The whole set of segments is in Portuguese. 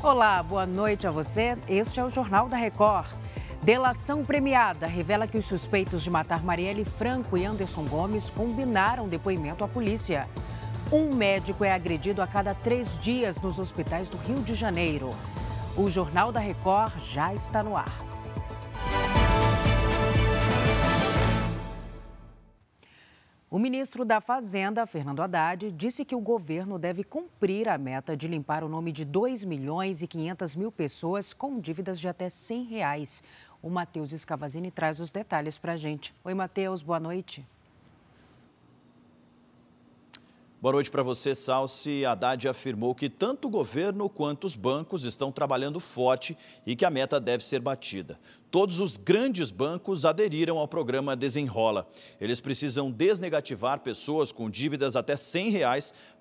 Olá, boa noite a você. Este é o Jornal da Record. Delação premiada revela que os suspeitos de matar Marielle Franco e Anderson Gomes combinaram depoimento à polícia. Um médico é agredido a cada 3 dias nos hospitais do Rio de Janeiro. O Jornal da Record já está no ar. O ministro da Fazenda, Fernando Haddad, disse que o governo deve cumprir a meta de limpar o nome de 2 milhões e 500 mil pessoas com dívidas de até R$ 100. O Matheus Scavazini traz os detalhes para a gente. Oi, Matheus, boa noite. Boa noite para você, Salsi. Haddad afirmou que tanto o governo quanto os bancos estão trabalhando forte e que a meta deve ser batida. Todos os grandes bancos aderiram ao programa Desenrola. Eles precisam desnegativar pessoas com dívidas até R$ 100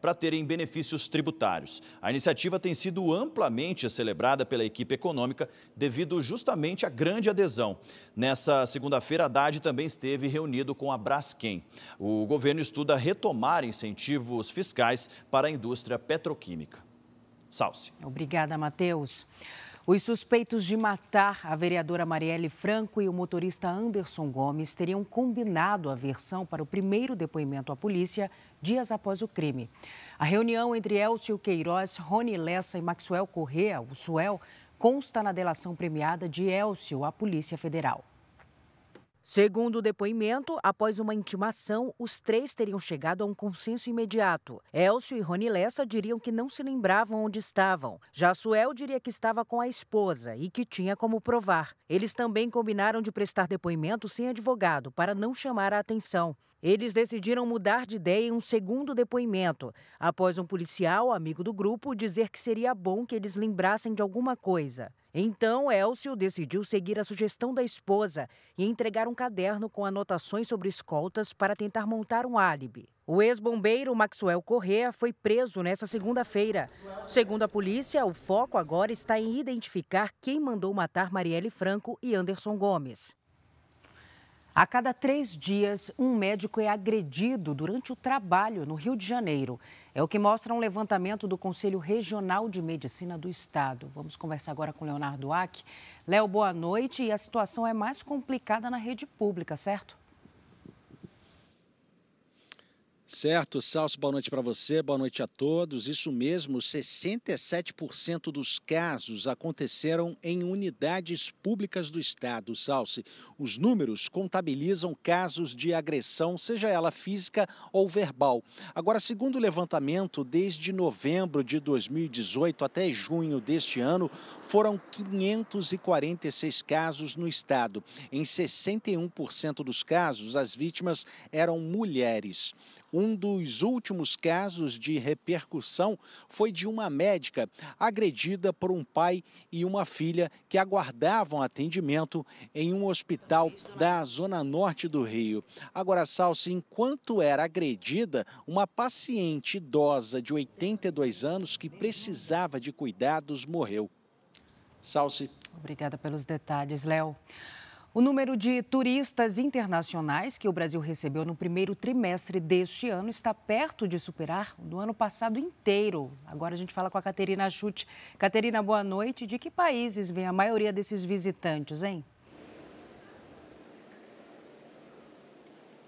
para terem benefícios tributários. A iniciativa tem sido amplamente celebrada pela equipe econômica devido justamente à grande adesão. Nessa segunda-feira, Haddad também esteve reunido com a Braskem. O governo estuda retomar incentivos fiscais para a indústria petroquímica. Salsi. Obrigada, Matheus. Os suspeitos de matar a vereadora Marielle Franco e o motorista Anderson Gomes teriam combinado a versão para o primeiro depoimento à polícia dias após o crime. A reunião entre Élcio Queiroz, Ronnie Lessa e Maxwell Corrêa, o Suel, consta na delação premiada de Élcio à Polícia Federal. Segundo o depoimento, após uma intimação, os três teriam chegado a um consenso imediato. Élcio e Ronnie Lessa diriam que não se lembravam onde estavam. Já Suel diria que estava com a esposa e que tinha como provar. Eles também combinaram de prestar depoimento sem advogado para não chamar a atenção. Eles decidiram mudar de ideia em um segundo depoimento, após um policial, amigo do grupo, dizer que seria bom que eles lembrassem de alguma coisa. Então, Élcio decidiu seguir a sugestão da esposa e entregar um caderno com anotações sobre escoltas para tentar montar um álibi. O ex-bombeiro Maxwell Corrêa foi preso nesta segunda-feira. Segundo a polícia, o foco agora está em identificar quem mandou matar Marielle Franco e Anderson Gomes. A cada 3 dias, um médico é agredido durante o trabalho no Rio de Janeiro. É o que mostra um levantamento do Conselho Regional de Medicina do Estado. Vamos conversar agora com Leonardo Aque. Léo, boa noite. E a situação é mais complicada na rede pública, certo? Certo, Salso, boa noite para você, boa noite a todos. Isso mesmo, 67% dos casos aconteceram em unidades públicas do Estado, Salso. Os números contabilizam casos de agressão, seja ela física ou verbal. Agora, segundo o levantamento, desde novembro de 2018 até junho deste ano, foram 546 casos no Estado. Em 61% dos casos, as vítimas eram mulheres. Um dos últimos casos de repercussão foi de uma médica agredida por um pai e uma filha que aguardavam atendimento em um hospital da Zona Norte do Rio. Agora, Salsi, enquanto era agredida, uma paciente idosa de 82 anos que precisava de cuidados morreu. Salsi. Obrigada pelos detalhes, Léo. O número de turistas internacionais que o Brasil recebeu no primeiro trimestre deste ano está perto de superar o do ano passado inteiro. Agora a gente fala com a Caterina Achute. Caterina, boa noite. De que países vem a maioria desses visitantes, hein?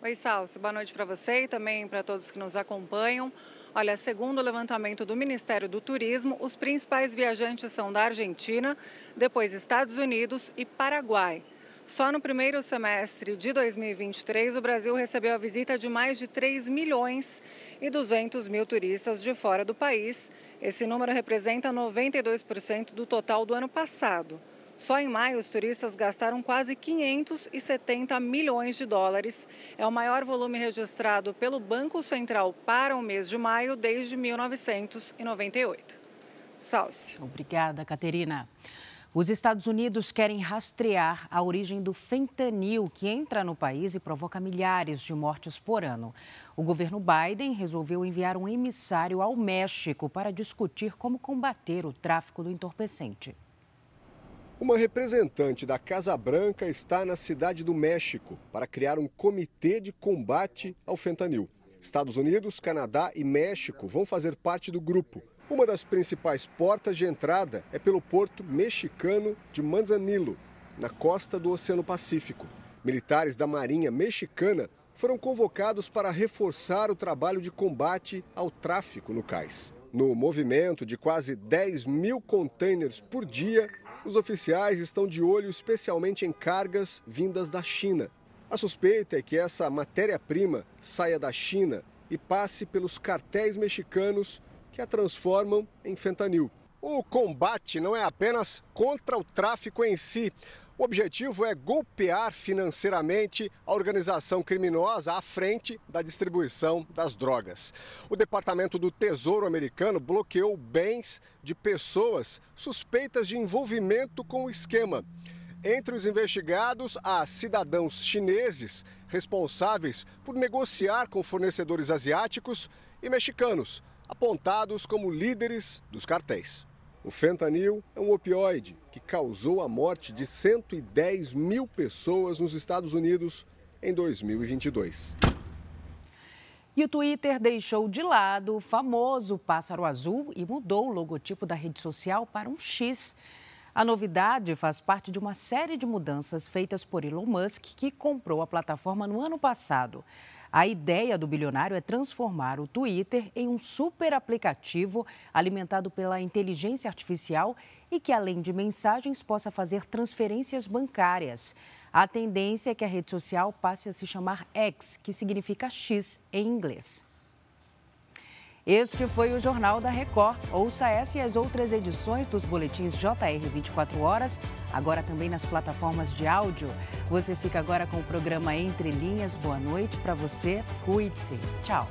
Oi, Salsi. Boa noite para você e também para todos que nos acompanham. Olha, segundo o levantamento do Ministério do Turismo, os principais viajantes são da Argentina, depois Estados Unidos e Paraguai. Só no primeiro semestre de 2023, o Brasil recebeu a visita de mais de 3 milhões e 200 mil turistas de fora do país. Esse número representa 92% do total do ano passado. Só em maio, os turistas gastaram quase 570 milhões de dólares. É o maior volume registrado pelo Banco Central para o mês de maio desde 1998. Salsi. Obrigada, Caterina. Os Estados Unidos querem rastrear a origem do fentanil que entra no país e provoca milhares de mortes por ano. O governo Biden resolveu enviar um emissário ao México para discutir como combater o tráfico do entorpecente. Uma representante da Casa Branca está na Cidade do México para criar um comitê de combate ao fentanil. Estados Unidos, Canadá e México vão fazer parte do grupo. Uma das principais portas de entrada é pelo porto mexicano de Manzanillo, na costa do Oceano Pacífico. Militares da Marinha mexicana foram convocados para reforçar o trabalho de combate ao tráfico no cais. No movimento de quase 10 mil contêineres por dia, os oficiais estão de olho especialmente em cargas vindas da China. A suspeita é que essa matéria-prima saia da China e passe pelos cartéis mexicanos que a transformam em fentanil. O combate não é apenas contra o tráfico em si. O objetivo é golpear financeiramente a organização criminosa à frente da distribuição das drogas. O Departamento do Tesouro americano bloqueou bens de pessoas suspeitas de envolvimento com o esquema. Entre os investigados, há cidadãos chineses responsáveis por negociar com fornecedores asiáticos e mexicanos, apontados como líderes dos cartéis. O fentanil é um opioide que causou a morte de 110 mil pessoas nos Estados Unidos em 2022. E o Twitter deixou de lado o famoso pássaro azul e mudou o logotipo da rede social para um X. A novidade faz parte de uma série de mudanças feitas por Elon Musk, que comprou a plataforma no ano passado. A ideia do bilionário é transformar o Twitter em um super aplicativo alimentado pela inteligência artificial e que, além de mensagens, possa fazer transferências bancárias. A tendência é que a rede social passe a se chamar X, que significa X em inglês. Este foi o Jornal da Record. Ouça essa e as outras edições dos boletins JR 24 Horas, agora também nas plataformas de áudio. Você fica agora com o programa Entre Linhas. Boa noite para você. Cuide-se. Tchau.